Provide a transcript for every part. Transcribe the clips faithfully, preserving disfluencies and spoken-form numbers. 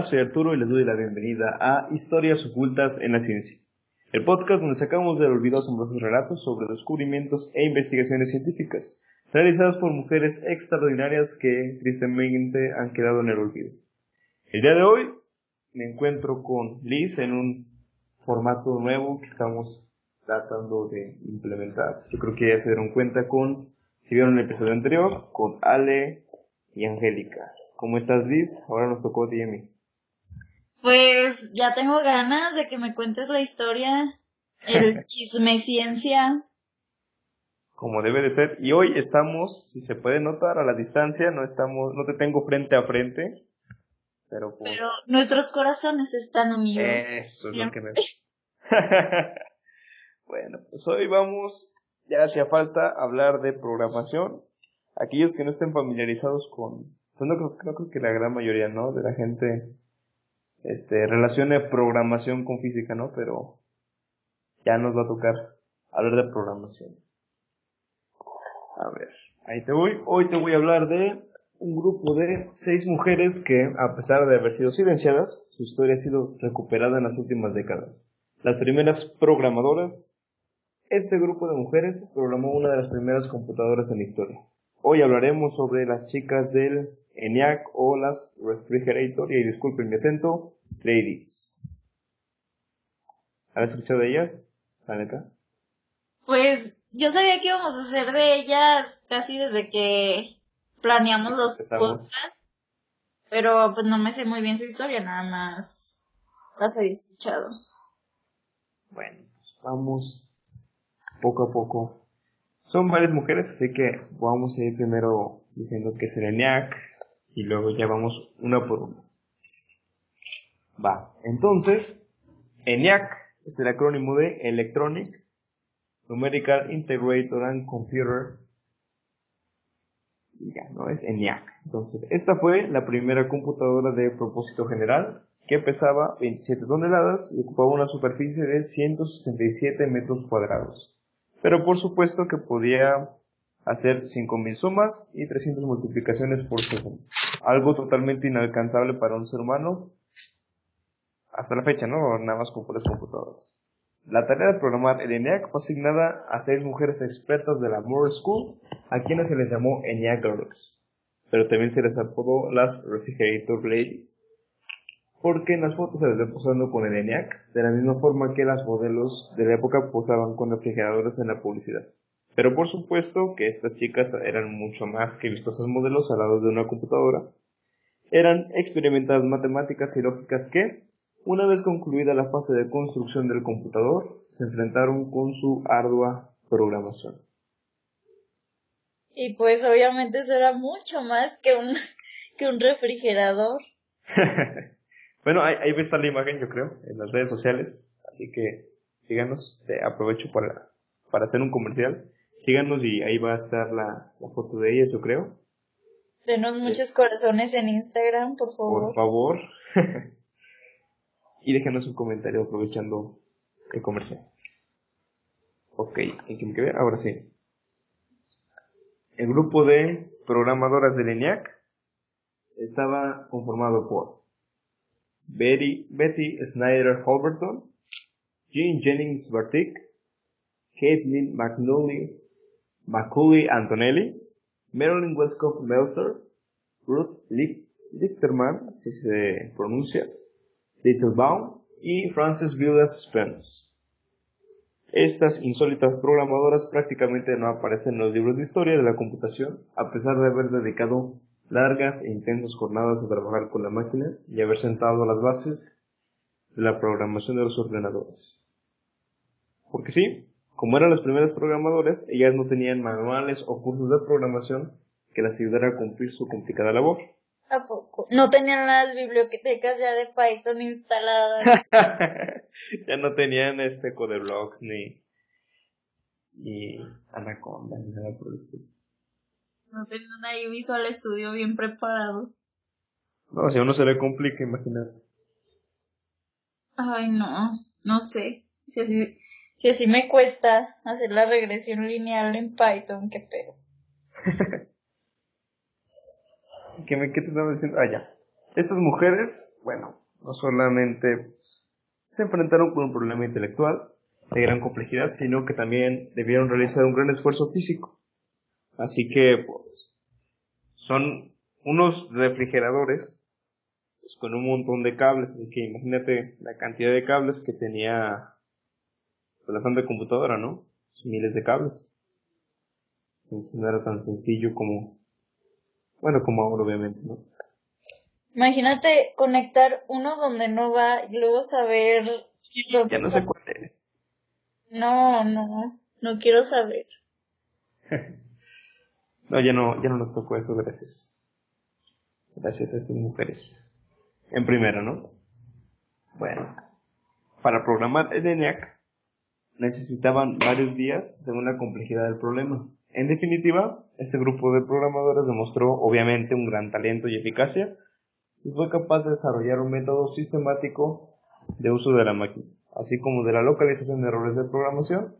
Hola, soy Arturo y les doy la bienvenida a Historias Ocultas en la Ciencia, el podcast donde sacamos del olvido asombrosos relatos sobre descubrimientos e investigaciones científicas realizadas por mujeres extraordinarias que tristemente han quedado en el olvido. El día de hoy me encuentro con Liz en un formato nuevo que estamos tratando de implementar. Yo creo que ya se dieron cuenta con, si vieron el episodio anterior, con Ale y Angélica. ¿Cómo estás, Liz? Ahora nos tocó a ti y a mí. Pues ya tengo ganas de que me cuentes la historia, el chisme ciencia. Como debe de ser. Y hoy estamos, si se puede notar, a la distancia. No estamos, no te tengo frente a frente. Pero, pues, pero nuestros corazones están unidos. Eso es lo que me... Bueno, pues hoy vamos, ya hacía falta hablar de programación. Aquellos que no estén familiarizados con... Pues no creo, no creo que la gran mayoría, ¿no?, de la gente este, relacione programación con física, ¿no? Pero ya nos va a tocar hablar de programación. A ver, ahí te voy. Hoy te voy a hablar de un grupo de seis mujeres que, a pesar de haber sido silenciadas, su historia ha sido recuperada en las últimas décadas. Las primeras programadoras. Este grupo de mujeres programó una de las primeras computadoras en la historia. Hoy hablaremos sobre las chicas del ENIAC o las Refrigerator, y disculpen mi acento, Ladies. ¿Has escuchado de ellas, la neta? Pues yo sabía que íbamos a hacer de ellas casi desde que planeamos los podcasts, pero pues no me sé muy bien su historia, nada más las había escuchado. Bueno, pues vamos poco a poco. Son varias mujeres, así que vamos a ir primero diciendo que es el ENIAC y luego ya vamos una por una. Va, entonces, ENIAC es el acrónimo de Electronic Numerical Integrator and Computer. Y ya, no es ENIAC. Entonces, esta fue la primera computadora de propósito general que pesaba veintisiete toneladas y ocupaba una superficie de ciento sesenta y siete metros cuadrados. Pero por supuesto que podía hacer cinco mil sumas y trescientas multiplicaciones por segundo. Algo totalmente inalcanzable para un ser humano. Hasta la fecha, ¿no? Nada más con puras computadoras. La tarea de programar el ENIAC fue asignada a seis mujeres expertas de la Moore School, a quienes se les llamó ENIAC Girls. Pero también se les apodó las Refrigerator Ladies, porque en las fotos se les ve posando con el ENIAC, de la misma forma que las modelos de la época posaban con refrigeradores en la publicidad. Pero por supuesto que estas chicas eran mucho más que vistosas modelos al lado de una computadora. Eran experimentadas matemáticas y lógicas que, una vez concluida la fase de construcción del computador, se enfrentaron con su ardua programación. Y pues obviamente eso era mucho más que un, que un refrigerador. Bueno, ahí, ahí va a estar la imagen, yo creo, en las redes sociales, así que síganos, te aprovecho para, para hacer un comercial, síganos y ahí va a estar la, la foto de ellas, yo creo. Denos muchos sí. corazones en Instagram, por favor. Por favor. Y déjanos un comentario aprovechando el comercial. Ok, hay que ver, ahora sí. El grupo de programadoras del ENIAC estaba conformado por Betty, Betty Snyder Holberton, Jean Jennings Bartik, Kathleen McNulty, McCulley Antonelli, Marlyn Wescoff Meltzer, Ruth Lichterman, si se pronuncia, Lichterbaum, y Frances Bilas Spence. Estas insólitas programadoras prácticamente no aparecen en los libros de historia de la computación, a pesar de haber dedicado largas e intensas jornadas de trabajar con la máquina y haber sentado las bases de la programación de los ordenadores. Porque sí, como eran las primeras programadoras, ellas no tenían manuales o cursos de programación que las ayudara a cumplir su complicada labor. ¿A poco? No tenían las bibliotecas ya de Python instaladas. Ya no tenían este codeblogs ni, ni Anaconda ni nada por el estilo. No tenían ahí Visual Studio bien preparado. No, si a uno se le complica, imagínate. Ay, no, no sé. Si así, si así me cuesta hacer la regresión lineal en Python, qué pedo. ¿Qué me qué te estaba diciendo? Ah, ya. Estas mujeres, bueno, no solamente se enfrentaron con un problema intelectual de gran complejidad, sino que también debieron realizar un gran esfuerzo físico. Así que, pues, son unos refrigeradores pues, con un montón de cables. Así que imagínate la cantidad de cables que tenía la santa computadora, ¿no? Miles de cables. Entonces no era tan sencillo como, bueno, como ahora, obviamente, ¿no? Imagínate conectar uno donde no va y luego saber... Sí, ya no sé cuál eres. No, no, no quiero saber. No, ya no, ya no nos tocó eso, gracias. Gracias a estas mujeres. En primero, ¿no? Bueno, para programar el ENIAC necesitaban varios días según la complejidad del problema. En definitiva, este grupo de programadores demostró obviamente un gran talento y eficacia y fue capaz de desarrollar un método sistemático de uso de la máquina, así como de la localización de errores de programación.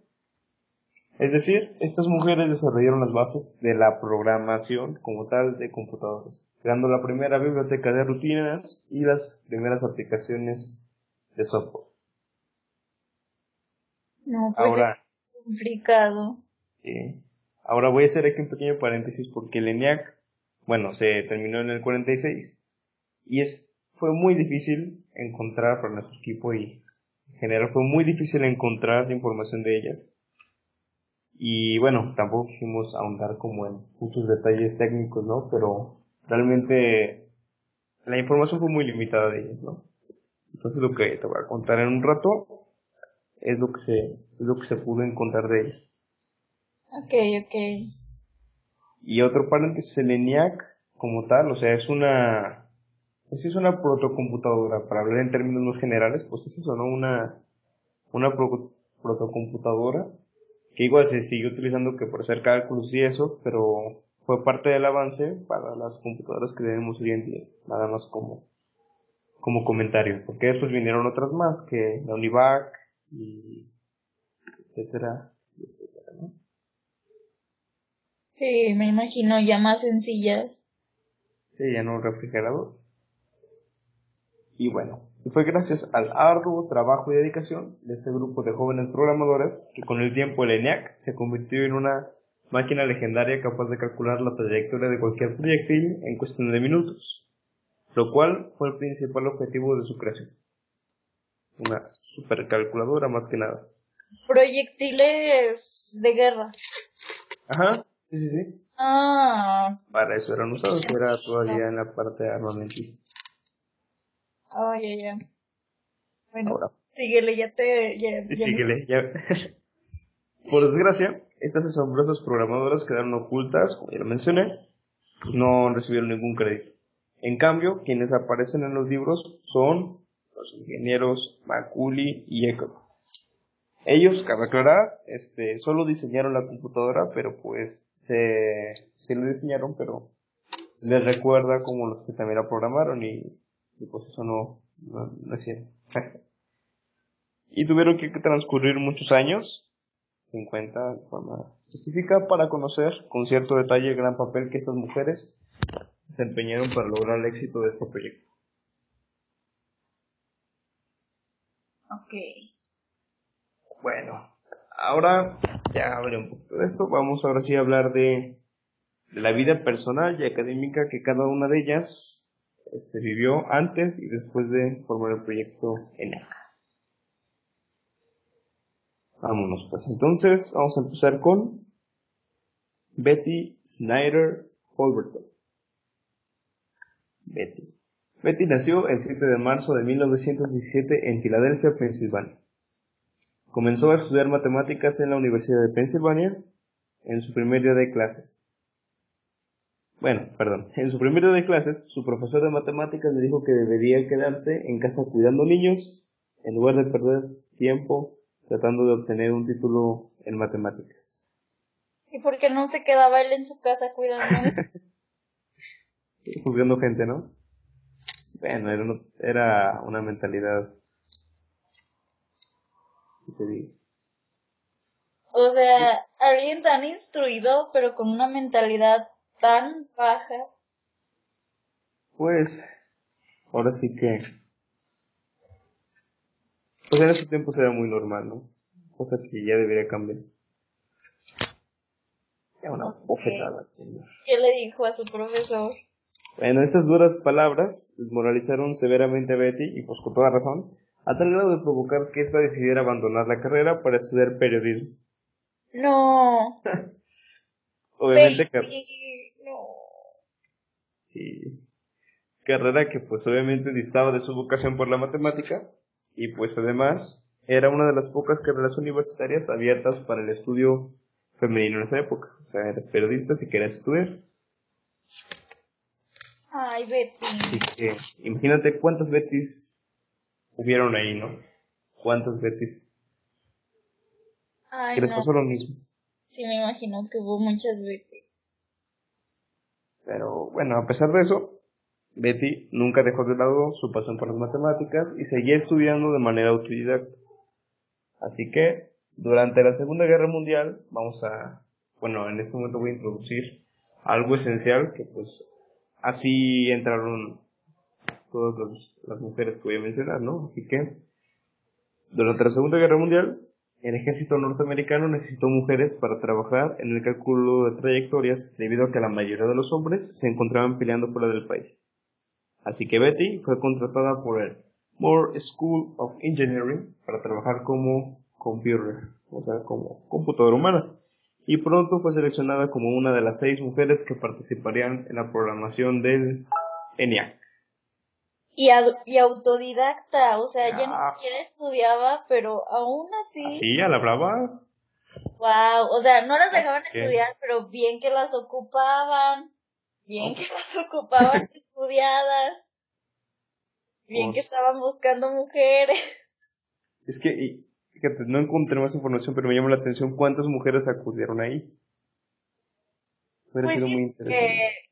Es decir, estas mujeres desarrollaron las bases de la programación como tal de computadores, creando la primera biblioteca de rutinas y las primeras aplicaciones de software. No, pues ahora, es complicado. Sí. Ahora voy a hacer aquí un pequeño paréntesis porque el ENIAC, bueno, se terminó en el cuarenta y seis y es fue muy difícil encontrar para nuestro equipo y en general fue muy difícil encontrar información de ella. Y bueno, tampoco quisimos ahondar como en muchos detalles técnicos, ¿no? Pero realmente la información fue muy limitada de ellas, ¿no? Entonces lo que te voy a contar en un rato es lo que se, es lo que se pudo encontrar de ellas. Ok, ok. Y otro paréntesis, el ENIAC como tal, o sea, es una... Pues es una protocomputadora, para hablar en términos más generales, pues es eso, ¿no? Una, una pro, protocomputadora, que igual se siguió utilizando que por hacer cálculos y eso, pero fue parte del avance para las computadoras que tenemos hoy en día, nada más como, como comentario, porque después vinieron otras más, que la UNIVAC, y etcétera, etcétera, ¿no? Sí, me imagino, ya más sencillas. Sí, ya no un refrigerador. Y bueno, fue gracias al arduo trabajo y dedicación de este grupo de jóvenes programadores que con el tiempo el ENIAC se convirtió en una máquina legendaria capaz de calcular la trayectoria de cualquier proyectil en cuestión de minutos, lo cual fue el principal objetivo de su creación. Una supercalculadora más que nada. Proyectiles de guerra. Ajá, sí, sí, sí. Ah. Para eso eran usados, era todavía en la parte armamentista. Oh, ya, ya. Bueno, ahora, síguele, ya te... Ya, sí, ya síguele, ya. Por desgracia, estas asombrosas programadoras quedaron ocultas, como ya lo mencioné, pues no recibieron ningún crédito. En cambio, quienes aparecen en los libros son los ingenieros McCulley y Eckert. Ellos, cabe aclarar, este, solo diseñaron la computadora, pero pues se, se la diseñaron, pero les recuerda como los que también la programaron y... Y pues eso no, no, no es cierto. Y tuvieron que transcurrir muchos años, cincuenta de forma específica, para conocer con cierto detalle el gran papel que estas mujeres desempeñaron para lograr el éxito de este proyecto. Ok. Bueno, ahora ya hablé un poquito de esto. Vamos ahora sí a hablar de, de la vida personal y académica que cada una de ellas... Este, vivió antes y después de formar el proyecto ENIAC. Vámonos pues. Entonces vamos a empezar con Betty Snyder Holberton. Betty. Betty nació el siete de marzo de mil novecientos diecisiete en Filadelfia, Pensilvania. Comenzó a estudiar matemáticas en la Universidad de Pensilvania en su primer día de clases. Bueno, perdón. En su primer día de clases, su profesor de matemáticas le dijo que debería quedarse en casa cuidando niños en lugar de perder tiempo tratando de obtener un título en matemáticas. ¿Y por qué no se quedaba él en su casa cuidando niños? Juzgando gente, ¿no? Bueno, era una, era una mentalidad... ¿Qué te digo? O sea, alguien tan instruido, pero con una mentalidad... tan baja. Pues ahora sí que, pues en ese tiempo era muy normal, ¿no? Cosa que ya debería cambiar. Ya una okay. bofetada, señor. ¿Qué le dijo a su profesor? Bueno, estas duras palabras desmoralizaron severamente a Betty y, pues con toda razón, a tal grado de provocar que esta decidiera abandonar la carrera para estudiar periodismo. No. Obviamente que... No. Sí. Carrera que pues obviamente distaba de su vocación por la matemática y pues además era una de las pocas carreras universitarias abiertas para el estudio femenino en esa época. O sea, eras periodista si querías estudiar. Ay, Betty. Así que imagínate cuántas Bettys hubieron ahí, ¿no? Cuántas Bettys. Ay, que les no. pasó lo mismo. Sí, me imagino que hubo muchas Bettys. Pero bueno, a pesar de eso, Betty nunca dejó de lado su pasión por las matemáticas y seguía estudiando de manera autodidacta. Así que, durante la Segunda Guerra Mundial, vamos a... Bueno, en este momento voy a introducir algo esencial que pues... Así entraron todas los, las mujeres que voy a mencionar, ¿no? Así que, durante la Segunda Guerra Mundial, el ejército norteamericano necesitó mujeres para trabajar en el cálculo de trayectorias debido a que la mayoría de los hombres se encontraban peleando por la del país. Así que Betty fue contratada por el Moore School of Engineering para trabajar como computer, o sea, como computadora humana. Y pronto fue seleccionada como una de las seis mujeres que participarían en la programación del ENIAC. Y, y autodidacta, o sea, ella ah. ni siquiera estudiaba, pero aún así... Así, ya la hablaba. Wow, o sea, no las dejaban ¿Qué? estudiar, pero bien que las ocupaban, bien oh. que las ocupaban estudiadas, bien pues... que estaban buscando mujeres. Es que... Y... Fíjate, no encontré más información, pero me llamó la atención cuántas mujeres acudieron ahí. Hubiera pues sido sí, muy interesante. Que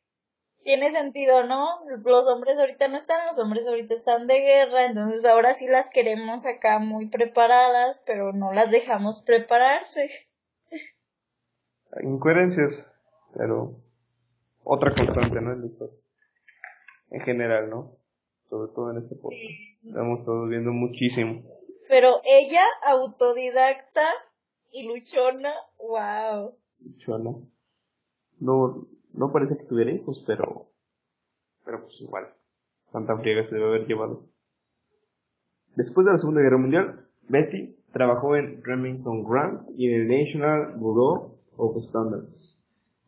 tiene sentido, ¿no? Los hombres ahorita no están, los hombres ahorita están de guerra, entonces ahora sí las queremos acá muy preparadas, pero no las dejamos prepararse. Incoherencias, pero otra constante, ¿no? En la historia. En general, ¿no? Sobre todo en este podcast. Sí. Estamos todos viendo muchísimo. Pero ella, autodidacta y luchona, wow. Luchona. No, no parece que tuviera hijos, pero... Pero pues igual, santa friega se debe haber llevado. Después de la Segunda Guerra Mundial, Betty trabajó en Remington Rand y en el National Bureau of Standards.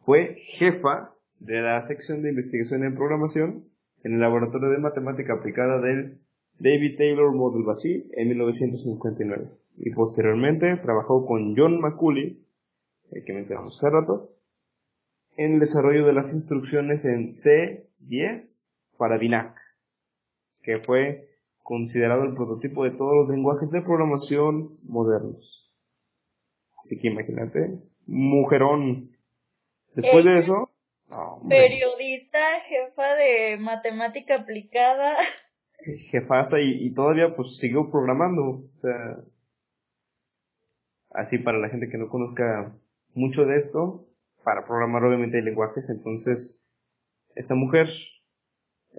Fue jefa de la sección de investigación en programación en el laboratorio de matemática aplicada del... David Taylor Model Basin en mil novecientos cincuenta y nueve y posteriormente trabajó con John McCulley, el que mencionamos hace rato, en el desarrollo de las instrucciones en C diez para BINAC, que fue considerado el prototipo de todos los lenguajes de programación modernos. Así que imagínate, mujerón. Después de eso, oh, periodista, jefa de matemática aplicada. Jefasa y, y todavía pues siguió programando, o sea, así para la gente que no conozca mucho de esto, para programar obviamente hay lenguajes, entonces esta mujer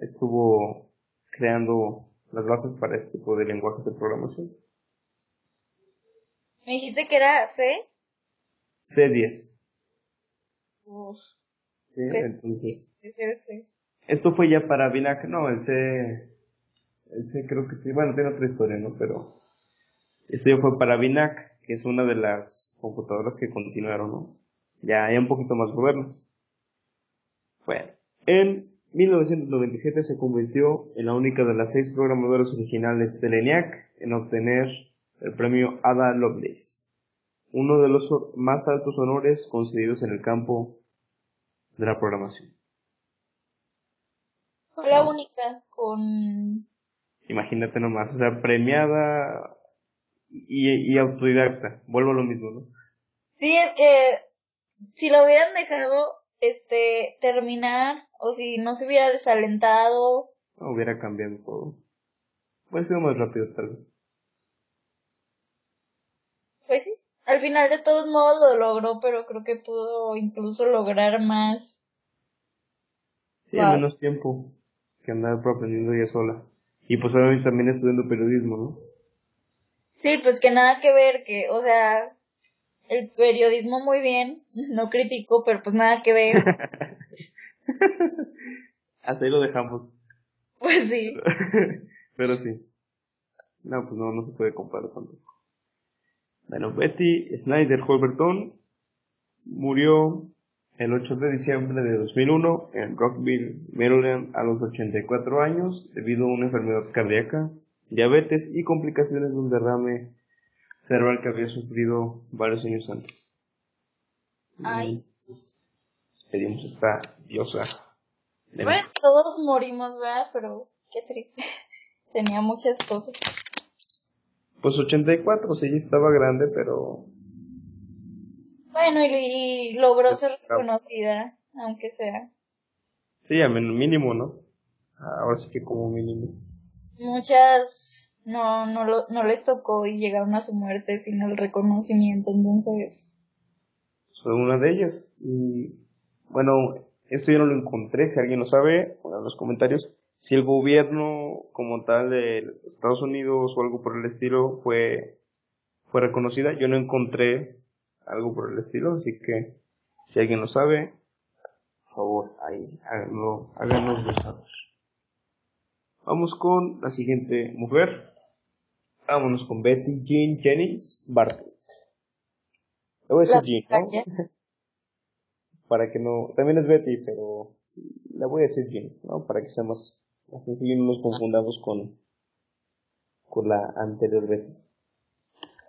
estuvo creando las bases para este tipo de lenguajes de programación. ¿Me dijiste que era C? C diez. Uf. Sí, pues, entonces. Sí, sí, sí. Esto fue ya para BINAC, no, el C... Creo que bueno, tiene otra historia, ¿no? Pero este ya fue para BINAC, que es una de las computadoras que continuaron, ¿no? Ya hay un poquito más modernas. Bueno, en mil novecientos noventa y siete se convirtió en la única de las seis programadoras originales del ENIAC en obtener el premio Ada Lovelace, uno de los más altos honores concedidos en el campo de la programación. Fue la única con... Imagínate nomás, o sea, premiada y, y autodidacta. Vuelvo a lo mismo, ¿no? Sí, es que si lo hubieran dejado este terminar, o si no se hubiera desalentado... No, hubiera cambiado todo. Hubiera sido más rápido, tal vez. Pues sí, al final de todos modos lo logró, pero creo que pudo incluso lograr más. Sí, wow. En menos tiempo. que andar aprendiendo ella sola. Y pues obviamente también estudiando periodismo, ¿no? Sí, pues que nada que ver, que, o sea, el periodismo muy bien, no critico, pero pues nada que ver. Hasta ahí lo dejamos. Pues sí. Pero sí. No, pues no, no se puede comparar tampoco. Bueno, Betty Snyder Holberton murió el ocho de diciembre de dos mil uno en Rockville, Maryland, a los ochenta y cuatro años, debido a una enfermedad cardíaca, diabetes y complicaciones de un derrame cerebral que había sufrido varios años antes. Ay. Despedimos esta diosa. Bueno, todos morimos, ¿verdad? Pero qué triste. Tenía muchas cosas. Pues ochenta y cuatro, o sea, ella estaba grande, pero... Bueno, y, y logró ser reconocida, aunque sea. Sí, a mínimo, ¿no? Ahora sí que como mínimo. Muchas no no lo, no les tocó y llegaron a su muerte sin el reconocimiento, entonces... Soy una de ellas. Y bueno, esto yo no lo encontré, si alguien lo sabe, pongan en los comentarios. Si el gobierno como tal de Estados Unidos o algo por el estilo fue, fue reconocida, yo no encontré... algo por el estilo, así que si alguien lo sabe, por favor, ahí, háganlo, háganoslo saber. Vamos con la siguiente mujer. Vámonos con Betty Jean Jennings Bartik. Le voy a decir Jean, ¿no? Para que no, también es Betty, pero la voy a decir Jean, ¿no? Para que sea más, más sencillo y no nos confundamos con, con la anterior Betty.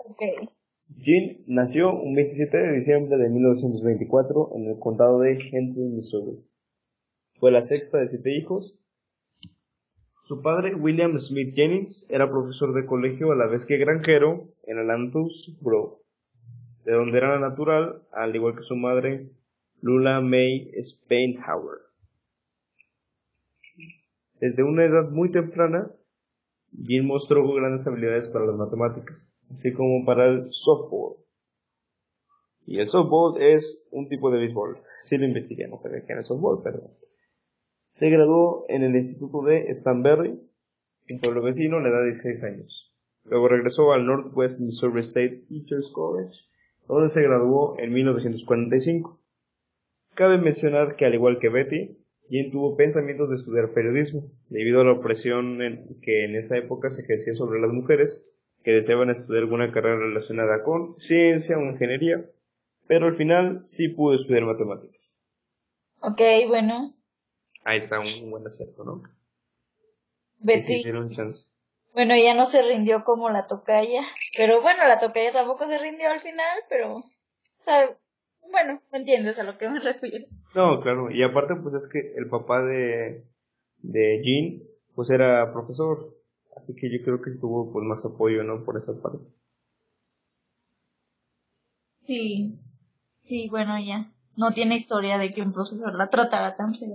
Ok. Jean nació un veintisiete de diciembre de mil novecientos veinticuatro en el condado de Henry, Missouri. Fue la sexta de siete hijos. Su padre, William Smith Jennings, era profesor de colegio a la vez que granjero en Alantusboro, de donde era natural, al igual que su madre, Lula May Spanhauer. Desde una edad muy temprana, Jean mostró grandes habilidades para las matemáticas, así como para el softball. Y el softball es un tipo de béisbol. Sí lo investigué, no sabía que era softball, pero... Se graduó en el instituto de Stanberry, un pueblo vecino, a la edad de dieciséis años. Luego regresó al Northwest Missouri State Teachers College, donde se graduó en mil novecientos cuarenta y cinco. Cabe mencionar que, al igual que Betty, Jean tuvo pensamientos de estudiar periodismo, debido a la opresión en que en esa época se ejercía sobre las mujeres que deseaban estudiar alguna carrera relacionada con ciencia o ingeniería, pero al final sí pudo estudiar matemáticas. Ok, bueno. Ahí está un buen acierto, ¿no? Betty. Bueno, ella no se rindió como la tocaya, pero bueno, la tocaya tampoco se rindió al final, pero, o sea, bueno, ¿me entiendes a lo que me refiero? No, claro, y aparte pues es que el papá de, de Jean, pues era profesor. Así que yo creo que tuvo pues más apoyo, ¿no? Por esa parte. Sí. Sí, bueno, ya. No tiene historia de que un profesor la tratara tan feo.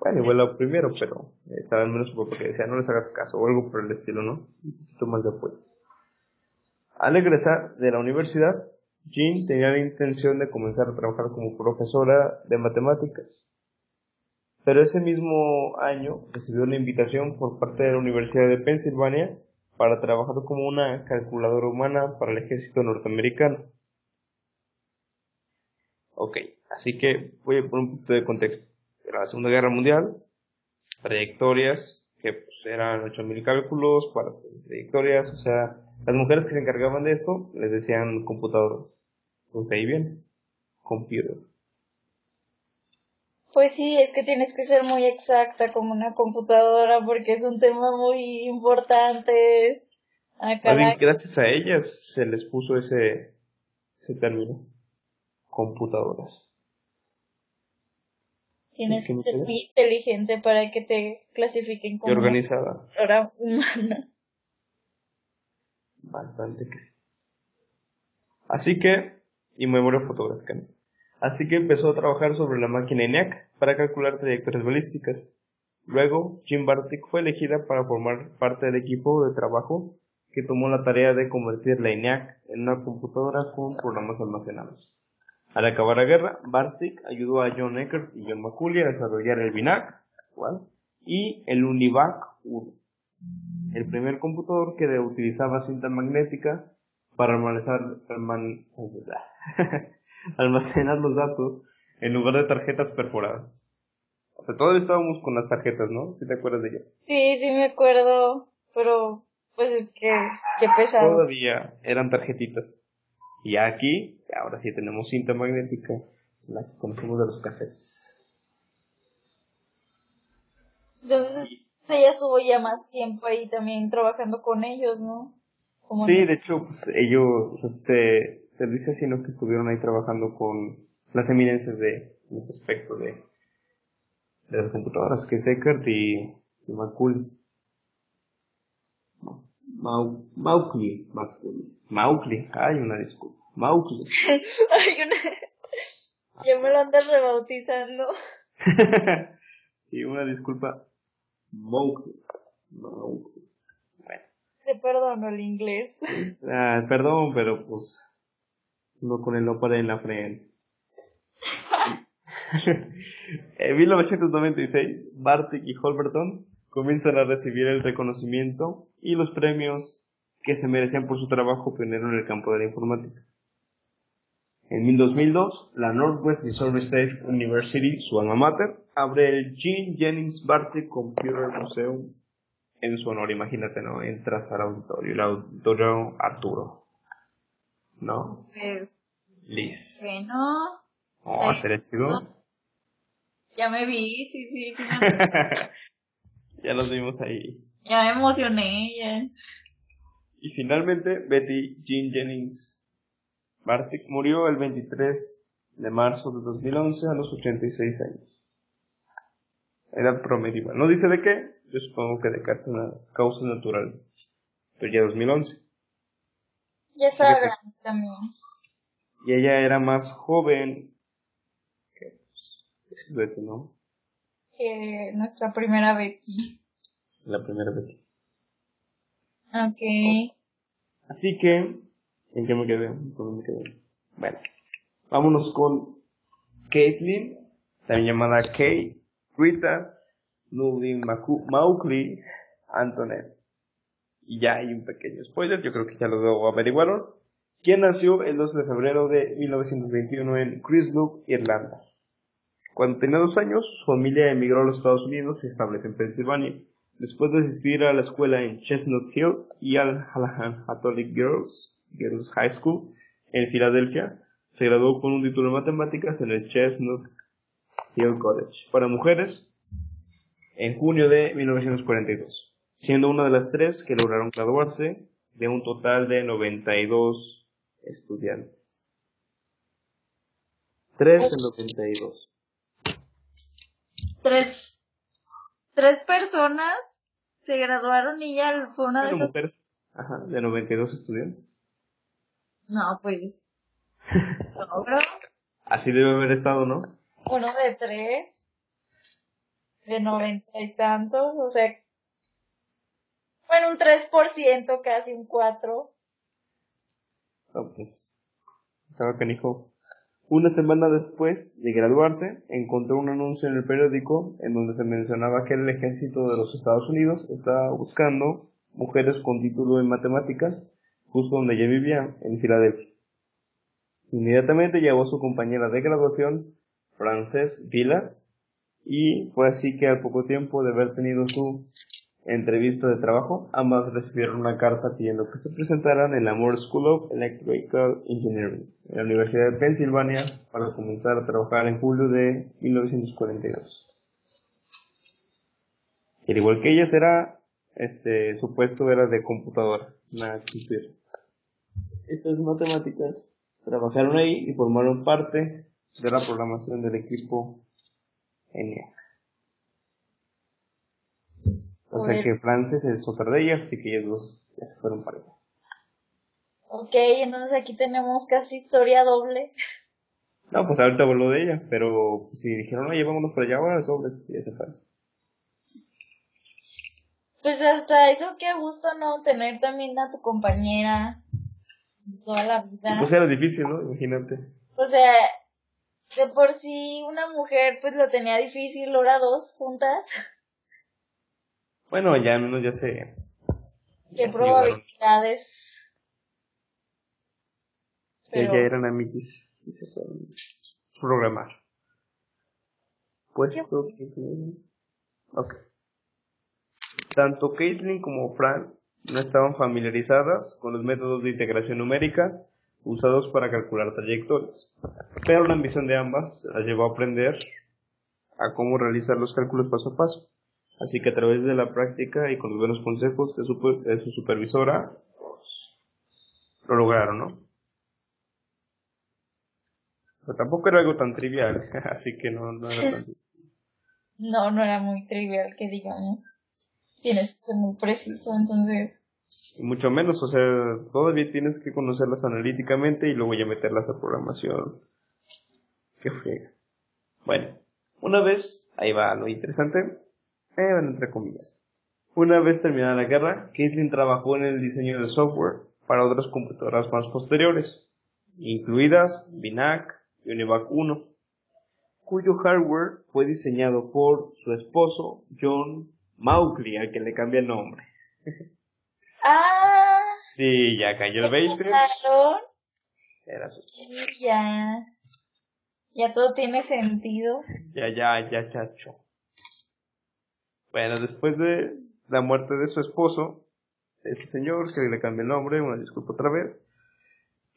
Bueno, igual lo primero, pero estaba al menos su papá que decía, no les hagas caso, o algo por el estilo, ¿no? Un poquito más de apoyo. Al egresar de la universidad, Jean tenía la intención de comenzar a trabajar como profesora de matemáticas. Pero ese mismo año recibió una invitación por parte de la Universidad de Pensilvania para trabajar como una calculadora humana para el ejército norteamericano. Ok, así que voy a poner un poquito de contexto. Era la Segunda Guerra Mundial, trayectorias, que pues, eran ocho mil cálculos para trayectorias, o sea, las mujeres que se encargaban de esto les decían computadoras. Pues ahí bien, computer. Pues sí, es que tienes que ser muy exacta como una computadora porque es un tema muy importante. Ah, caray. Gracias a ellas se les puso ese, ese término, computadoras. Tienes que ser muy inteligente para que te clasifiquen como organizada. Computadora humana. Bastante que sí. Así que, y memoria fotográfica, ¿no? Así que empezó a trabajar sobre la máquina ENIAC para calcular trayectorias balísticas. Luego, Jean Bartik fue elegida para formar parte del equipo de trabajo que tomó la tarea de convertir la ENIAC en una computadora con programas almacenados. Al acabar la guerra, Bartik ayudó a John Eckert y John McCulley a desarrollar el BINAC, actual, y el UNIVAC uno, el primer computador que utilizaba cinta magnética para almacenar, alman, almacenar los datos en lugar de tarjetas perforadas. O sea, todavía estábamos con las tarjetas, ¿no? ¿Sí te acuerdas de ella? Sí, sí me acuerdo, pero pues es que qué pesado. Todavía eran tarjetitas. Y aquí, ahora sí tenemos cinta magnética, la que conocemos de los cassettes. Entonces, ella estuvo ya más tiempo ahí también trabajando con ellos, ¿no? Como sí, no. De hecho, pues ellos, o sea, se, se dice así, ¿no? Que estuvieron ahí trabajando con las eminencias de, en este aspecto de, de las computadoras, que es Eckert y, y McCulley. Mau, Mauchly, Mauchly, Mauchly, hay una disculpa, Mauchly. Hay una, ya me lo andas rebautizando. Sí, una disculpa, Mauchly, Mauchly. Bueno. Te perdono el inglés. Ah, perdón, pero pues, no con el ópera en la frente. En mil novecientos noventa y seis, Bartik y Holberton comienzan a recibir el reconocimiento y los premios que se merecían por su trabajo pionero en el campo de la informática. En dos mil dos, la Northwest Missouri State University, su alma mater, abre el Jean Jennings Bartik Computer Museum en su honor. Imagínate, ¿no? Entras al auditorio, el auditorio Arturo, ¿no? Pues, Liz. Bueno. Oh, ¿será chido? Ya me vi, sí, sí, sí. Me ya nos vimos ahí. Ya me emocioné, ya. Y finalmente, Betty Jean Jennings Bartik murió el veintitrés de marzo de dos mil once a los ochenta y seis años. Edad promedio. No dice de qué, yo supongo que de causa, causa natural. Pero ya dos mil once. Ya estaba grande también. Y ella era más joven que pues, Betty, ¿no? Que nuestra primera Betty. La primera Betty. Ok. Así que, ¿en qué me quedé? ¿Cómo me quedé? Bueno, vámonos con Caitlin, también llamada Kate, Rita, Nubin, Mauchly, Antoinette. Y ya hay un pequeño spoiler, yo creo que ya lo averiguaron. Quien nació el doce de febrero de mil novecientos veintiuno en Chislow, Irlanda. Cuando tenía dos años, su familia emigró a los Estados Unidos y se estableció en Pensilvania. Después de asistir a la escuela en Chestnut Hill y al Hallahan Catholic Girls, Girls High School en Filadelfia, se graduó con un título en matemáticas en el Chestnut Hill College para mujeres en junio de mil novecientos cuarenta y dos, siendo una de las tres que lograron graduarse de un total de noventa y dos estudiantes. Tres en noventa y dos. Tres Tres personas se graduaron y ya fue una de mujeres. Esas. Ajá, de noventa y dos estudiantes. No, pues no, bro. Así debe haber estado, ¿no? Uno de tres. De noventa y tantos, o sea, bueno, un tres por ciento, casi un cuatro. No, pues, estaba canijo. Una semana después de graduarse, encontró un anuncio en el periódico en donde se mencionaba que el ejército de los Estados Unidos estaba buscando mujeres con título en matemáticas, justo donde ella vivía, en Filadelfia. Inmediatamente llevó a su compañera de graduación, Frances Bilas, y fue así que al poco tiempo de haber tenido su entrevista de trabajo, ambas recibieron una carta pidiendo que se presentaran en la Moore School of Electrical Engineering en la Universidad de Pensilvania para comenzar a trabajar en julio de mil novecientos cuarenta y dos. Al igual que ellas, era, este, su puesto era de computadora, una computer. Estas matemáticas trabajaron ahí y formaron parte de la programación del equipo ENIAC. O sea que Frances es otra de ellas, así que ellos dos ya se fueron para allá. Ok, entonces aquí tenemos casi historia doble. No, pues ahorita voló de ella, pero si dijeron, oye, vámonos para allá, ahora sobres, ya se fueron. Pues hasta eso, qué gusto, ¿no? Tener también a tu compañera toda la vida. Pues era difícil, ¿no? Imagínate. O sea, de por sí una mujer pues lo tenía difícil, ahora dos juntas. Bueno, ya al menos ya se... ¿Qué ya probabilidades? Se Pero... Ya eran amiguis. Programar. Puesto que... Ok. Tanto Caitlin como Fran no estaban familiarizadas con los métodos de integración numérica usados para calcular trayectorias, pero la ambición de ambas las llevó a aprender a cómo realizar los cálculos paso a paso. Así que a través de la práctica y con los buenos consejos de su, de su supervisora, pues, lo lograron, ¿no? Pero tampoco era algo tan trivial, así que no, no era tan... No, no era muy trivial, que digamos. Tienes que ser muy preciso, entonces... Y mucho menos, o sea, todavía tienes que conocerlas analíticamente y luego ya meterlas a programación. Qué friega. Bueno, una vez, ahí va lo interesante, eh, bueno, entre comillas. Una vez terminada la guerra, Caitlin trabajó en el diseño de software para otras computadoras más posteriores, incluidas BINAC y UNIVAC uno, cuyo hardware fue diseñado por su esposo, John Mauchly, al que le cambia el nombre. Ah, sí, ya cayó el veinte. Era su... Sí, ya. Ya todo tiene sentido. Ya, ya, ya, chacho. Bueno, después de la muerte de su esposo, ese señor que le cambió el nombre, una disculpa otra vez,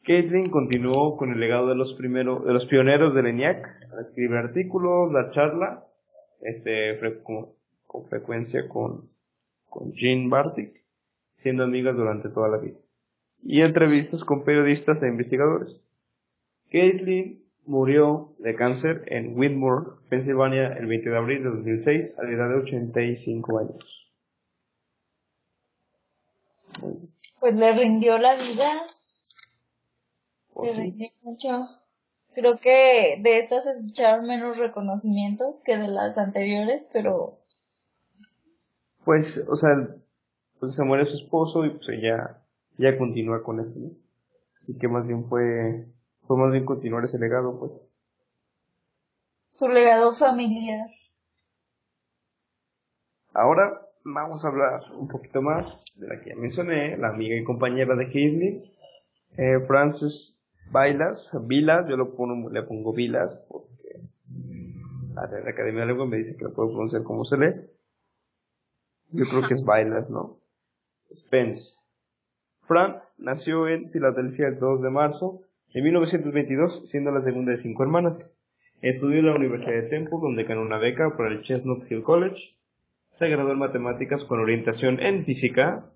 Caitlin continuó con el legado de los primeros, de los pioneros del ENIAC, a escribir artículos, dar charla, este, fre- con, con frecuencia con, con Jean Bartik, siendo amigas durante toda la vida, y entrevistas con periodistas e investigadores. Caitlin murió de cáncer en Whitmore, Pensilvania, el veinte de abril de dos mil seis, a la edad de ochenta y cinco años. Pues le rindió la vida. Pues le sí. rindió mucho. Creo que de estas escucharon menos reconocimientos que de las anteriores, pero... Pues, o sea... Pues se muere su esposo y pues ella ya continúa con eso, ¿no? Así que más bien fue, fue más bien continuar ese legado, pues. Su legado familiar. Ahora vamos a hablar un poquito más de la que ya mencioné, la amiga y compañera de Caitlin, eh, Frances Bilas, Bilas, yo lo pongo, le pongo Bilas porque la, la Academia de Lengua me dice que lo puedo pronunciar como se lee. Yo creo que es Bilas, ¿no? Spence. Fran nació en Filadelfia el dos de marzo de mil novecientos veintidós, siendo la segunda de cinco hermanas. Estudió en la Universidad de Temple, donde ganó una beca para el Chestnut Hill College. Se graduó en matemáticas con orientación en física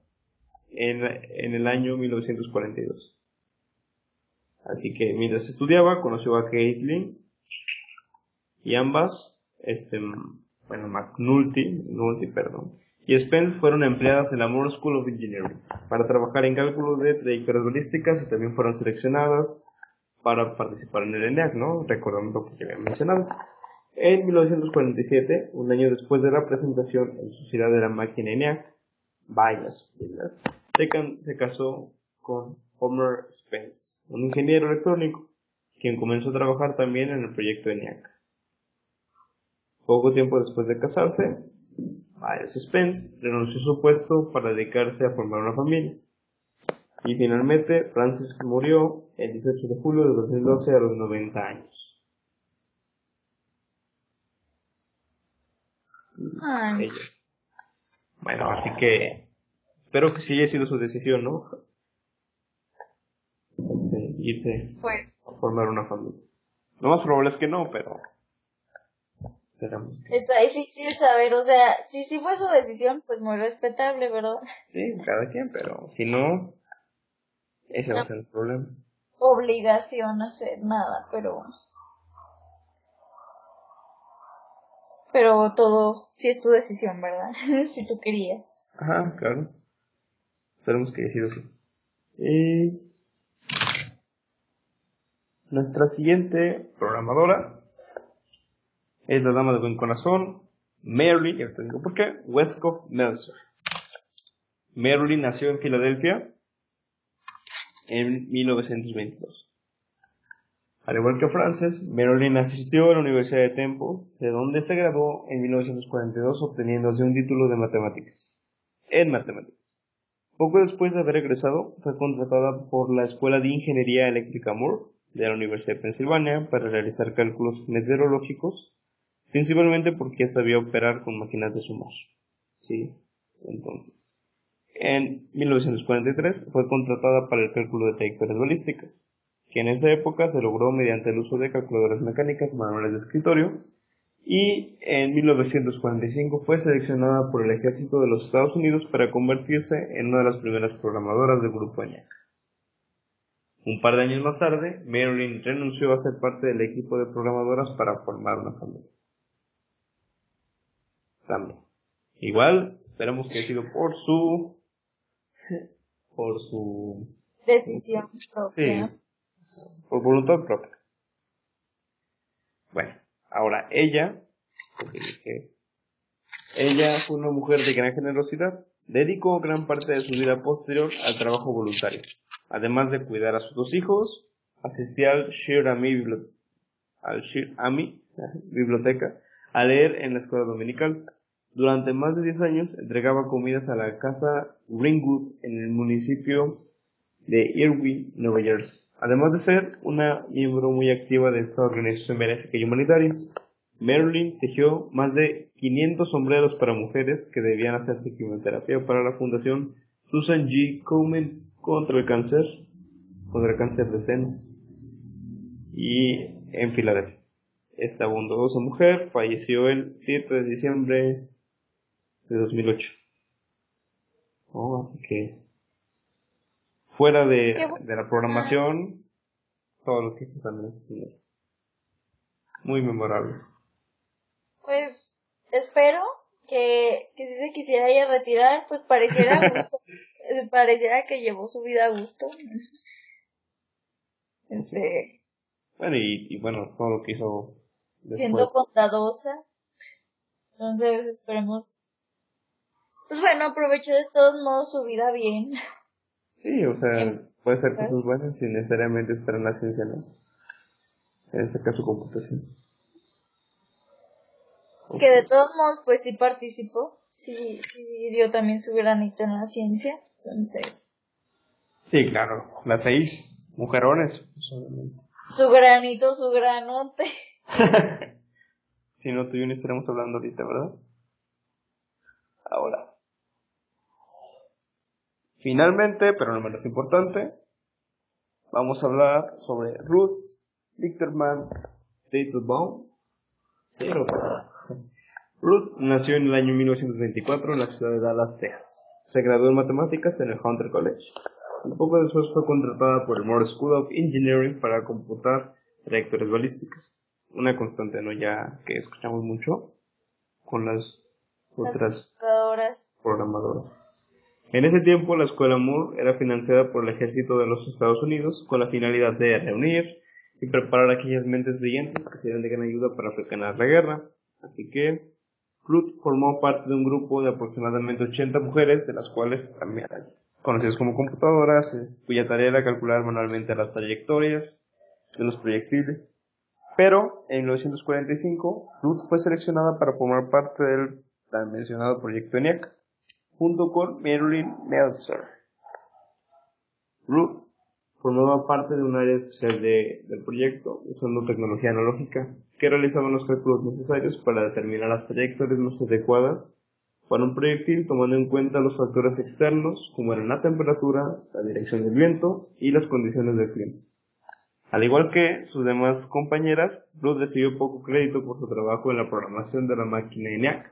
en, en el año mil novecientos cuarenta y dos. Así que mientras estudiaba, conoció a Caitlin y ambas, este, bueno, McNulty, McNulty, perdón, y Spence fueron empleadas en la Moore School of Engineering para trabajar en cálculos de trayectorias balísticas, y también fueron seleccionadas para participar en el ENIAC, ¿no? Recordando lo que había mencionado. En mil novecientos cuarenta y siete, un año después de la presentación en su ciudad de la máquina ENIAC, Bilas, Bilas se, can- se casó con Homer Spence, un ingeniero electrónico, quien comenzó a trabajar también en el proyecto ENIAC. Poco tiempo después de casarse, Miles Spence renunció a su puesto para dedicarse a formar una familia. Y finalmente, Frances murió el dieciocho de julio de dos mil doce a los noventa años. Ay. Bueno, así que espero que sí haya sido su decisión, ¿no? Este, irse pues. a formar una familia. Lo más probable es que no, pero... Está difícil saber, o sea, si sí fue su decisión, pues muy respetable, ¿verdad? Sí, cada quien, pero si no, ese no va a ser el problema. Obligación a hacer nada, pero... Pero todo, sí es tu decisión, ¿verdad? Si tú querías. Ajá, claro. Esperemos que haya sido así. Y... Nuestra siguiente programadora... es la dama de buen corazón, Mary, ya te digo por qué, Wescoff Meltzer. Mary nació en Filadelfia en mil novecientos veintidós. Al igual que Frances, Marilyn asistió a la Universidad de Temple, de donde se graduó en mil novecientos cuarenta y dos obteniéndose un título de matemáticas. En matemáticas. Poco después de haber egresado, fue contratada por la Escuela de Ingeniería Eléctrica Moore de la Universidad de Pensilvania para realizar cálculos meteorológicos, principalmente porque sabía operar con máquinas de sumar. Sí, entonces. En mil novecientos cuarenta y tres fue contratada para el cálculo de trayectorias balísticas, que en esa época se logró mediante el uso de calculadoras mecánicas, manuales de escritorio, y en mil novecientos cuarenta y cinco fue seleccionada por el ejército de los Estados Unidos para convertirse en una de las primeras programadoras del grupo ENIAC. Un par de años más tarde, Marilyn renunció a ser parte del equipo de programadoras para formar una familia. También. Igual, esperemos que haya sido por su... por su... decisión propia. Sí. Por voluntad propia. Bueno, ahora ella, ella fue una mujer de gran generosidad, dedicó gran parte de su vida posterior al trabajo voluntario, además de cuidar a sus dos hijos, asistía al Shir-Ami biblioteca, al Shir-Ami biblioteca, a leer en la escuela dominical. Durante más de diez años entregaba comidas a la casa Greenwood en el municipio de Irwin, Nueva Jersey. Además de ser una miembro muy activa de esta organización benéfica y humanitaria, Marilyn tejió más de quinientos sombreros para mujeres que debían hacerse quimioterapia para la fundación Susan G. Komen contra el cáncer, contra el cáncer de seno. Y en Filadelfia. Esta bondadosa mujer falleció el siete de diciembre de dos mil ocho. Oh, así que... fuera de, de la programación, todo lo que se también es muy memorable. Pues espero que, que si se quisiera ir a retirar, pues pareciera gusto, pareciera que llevó su vida a gusto. Este, bueno, y, y bueno, todo lo que hizo después. Siendo bondadosa. Entonces esperemos. Pues bueno, aprovechó de todos modos su vida bien. Sí, o sea, puede ser cosas buenas sin necesariamente estar en la ciencia, ¿no? En este caso, computación. Que de todos modos, pues sí participó, sí, sí dio también su granito en la ciencia, entonces... Sí, claro, las seis mujerones. Su granito, su granote. Si no, tú y yo no estaremos hablando ahorita, ¿verdad? Ahora... finalmente, pero no menos importante, vamos a hablar sobre Ruth Lichterman Teitelbaum. Ruth nació en el año mil novecientos veinticuatro en la ciudad de Dallas, Texas. Se graduó en matemáticas en el Hunter College. Un poco después fue contratada por el Moore School of Engineering para computar trayectorias balísticas. Una constante, ¿no? Ya que escuchamos mucho con las otras programadoras. En ese tiempo, la Escuela Moore era financiada por el Ejército de los Estados Unidos con la finalidad de reunir y preparar a aquellas mentes brillantes que serían de gran ayuda para frenar la guerra. Así que Ruth formó parte de un grupo de aproximadamente ochenta mujeres, de las cuales también conocidas como computadoras, cuya tarea era calcular manualmente las trayectorias de los proyectiles. Pero en mil novecientos cuarenta y cinco, Ruth fue seleccionada para formar parte del tan mencionado proyecto ENIAC, junto con Marlyn Meltzer. Ruth formaba parte de un área especial de, del proyecto, usando tecnología analógica, que realizaba los cálculos necesarios para determinar las trayectorias más adecuadas para un proyectil, tomando en cuenta los factores externos, como eran la temperatura, la dirección del viento y las condiciones del clima. Al igual que sus demás compañeras, Ruth recibió poco crédito por su trabajo en la programación de la máquina ENIAC.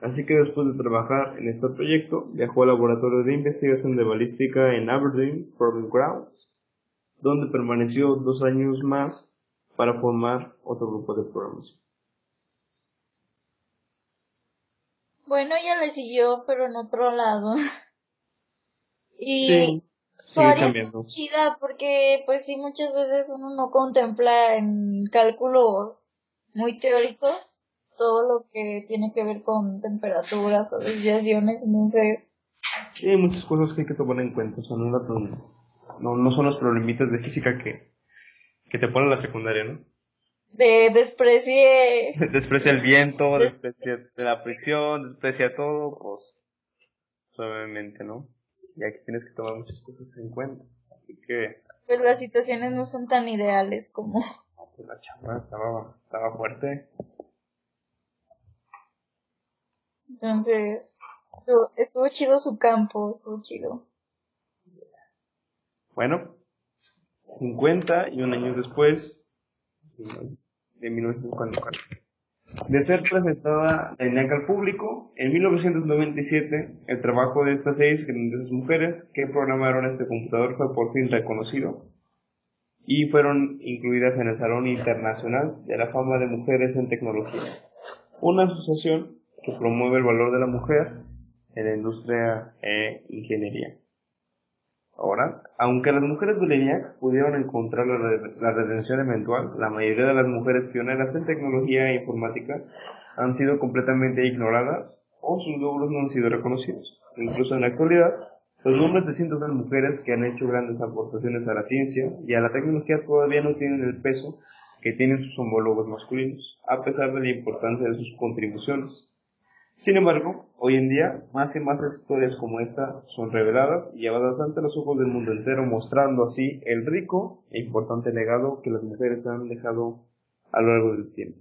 Así que después de trabajar en este proyecto, viajó al laboratorio de investigación de balística en Aberdeen Proving Grounds, donde permaneció dos años más para formar otro grupo de programación. Bueno, ella le siguió, pero en otro lado. Y sí, su área es muy chida, porque pues sí, muchas veces uno no contempla en cálculos muy teóricos todo lo que tiene que ver con temperaturas o desviaciones, entonces... Sí, hay muchas cosas que hay que tomar en cuenta, o sea, no, no, no son los problemitas de física que, que te pone en la secundaria, ¿no? De desprecié. Desprecia el viento, desprecia la prisión, desprecia todo, pues, suavemente, ¿no? Y aquí tienes que tomar muchas cosas en cuenta, así que... Pues las situaciones no son tan ideales como... No, pues la chamba estaba, estaba fuerte. Entonces, estuvo, estuvo chido su campo, estuvo chido. Bueno, cincuenta y un años después... de mil novecientos cuarenta. De ser presentada la ENIAC al público, en mil novecientos noventa y siete, el trabajo de estas seis grandiosas mujeres que programaron este computador fue por fin reconocido y fueron incluidas en el Salón Internacional de la Fama de Mujeres en Tecnología, una asociación que promueve el valor de la mujer en la industria e ingeniería. Ahora, aunque las mujeres de ENIAC pudieron encontrar la, re- la redención eventual, la mayoría de las mujeres pioneras en tecnología e informática han sido completamente ignoradas o sus logros no han sido reconocidos. Incluso en la actualidad, los nombres de cientos de mujeres que han hecho grandes aportaciones a la ciencia y a la tecnología todavía no tienen el peso que tienen sus homólogos masculinos, a pesar de la importancia de sus contribuciones. Sin embargo, hoy en día, más y más historias como esta son reveladas y llevadas ante los ojos del mundo entero, mostrando así el rico e importante legado que las mujeres han dejado a lo largo del tiempo.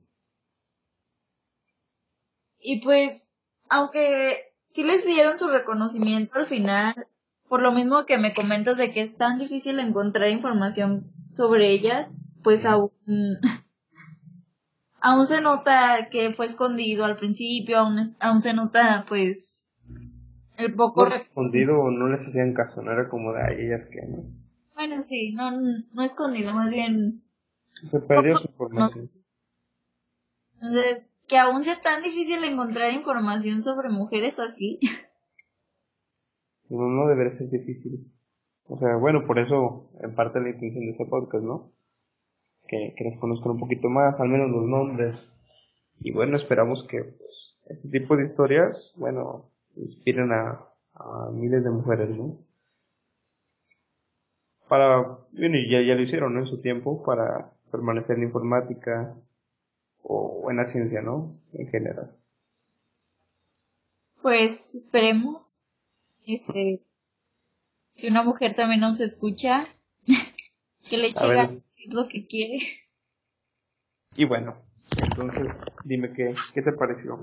Y pues, aunque sí les dieron su reconocimiento al final, por lo mismo que me comentas de que es tan difícil encontrar información sobre ellas, pues aún... Aún se nota que fue escondido al principio, aún, es, aún se nota, pues, el poco... No escondido, no les hacían caso, no era como de ellas que, ¿no? Bueno, sí, no, no escondido, más bien... Se perdió poco, su información. No, entonces, que aún sea tan difícil encontrar información sobre mujeres así. No, no debería ser difícil. O sea, bueno, por eso, en parte la intención de este podcast, ¿no? Que, que les conozcan un poquito más, al menos los nombres. Y bueno, esperamos que pues, este tipo de historias, bueno, inspiren a, a miles de mujeres, ¿no? Para, bueno, ya, ya lo hicieron, ¿no? En su tiempo, para permanecer en informática o, o en la ciencia, ¿no? En general. Pues, esperemos. Este, si una mujer también nos escucha, que le eche ganas. Es lo que quiere. Y bueno, entonces dime qué, qué te pareció.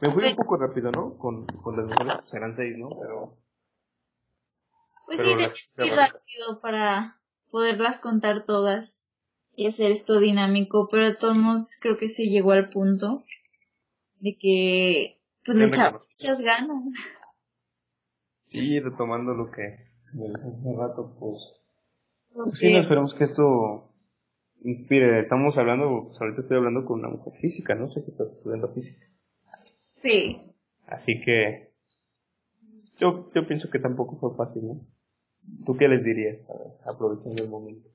Me fui un poco rápido, ¿no? Con, con las mujeres, serán seis, ¿no? Pero pues pero sí, tenés que ir rápido para poderlas contar todas y hacer esto dinámico, pero de todos modos creo que se llegó al punto de que pues le echamos muchas ganas. Sí, retomando lo que me dije hace rato, pues sí, no, esperemos que esto inspire. Estamos hablando, pues ahorita estoy hablando con una mujer física, ¿no? Sé que estás estudiando física. Sí. Así que yo yo pienso que tampoco fue fácil, ¿no? ¿Tú qué les dirías, a ver, aprovechando el momento?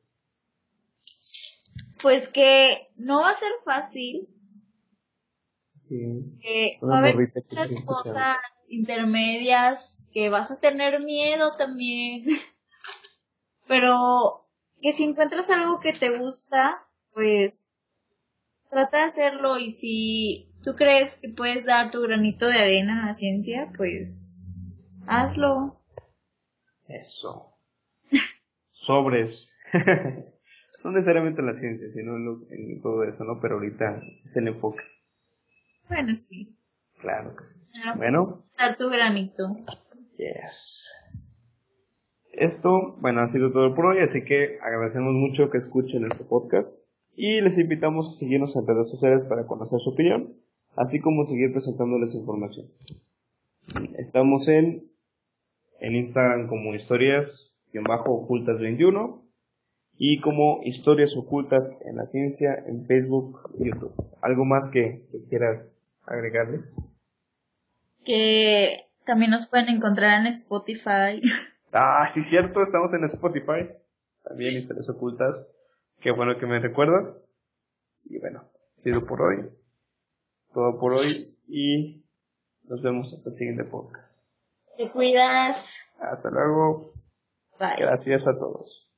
Pues que no va a ser fácil. Sí. Que va a haber muchas cosas intermedias que vas a tener miedo también. Pero que si encuentras algo que te gusta, pues trata de hacerlo. Y si tú crees que puedes dar tu granito de arena en la ciencia, pues hazlo. Eso. Sobres. No necesariamente en la ciencia, sino en, lo, en todo eso, ¿no? Pero ahorita es el enfoque. Bueno, sí. Claro que sí. Pero bueno. Dar tu granito. Yes. Esto, bueno, ha sido todo por hoy, así que agradecemos mucho que escuchen este podcast y les invitamos a seguirnos en redes sociales para conocer su opinión, así como seguir presentándoles información. Estamos en, en Instagram como historias ocultas veintiuno y como Historias Ocultas en la Ciencia en Facebook y YouTube. ¿Algo más que, que quieras agregarles? Que también nos pueden encontrar en Spotify. Ah, sí, cierto, estamos en Spotify. También Historias Ocultas. Qué bueno que me recuerdas. Y bueno, ha sido por hoy. Todo por hoy. Y nos vemos en el siguiente podcast. Te cuidas. Hasta luego. Bye. Gracias a todos.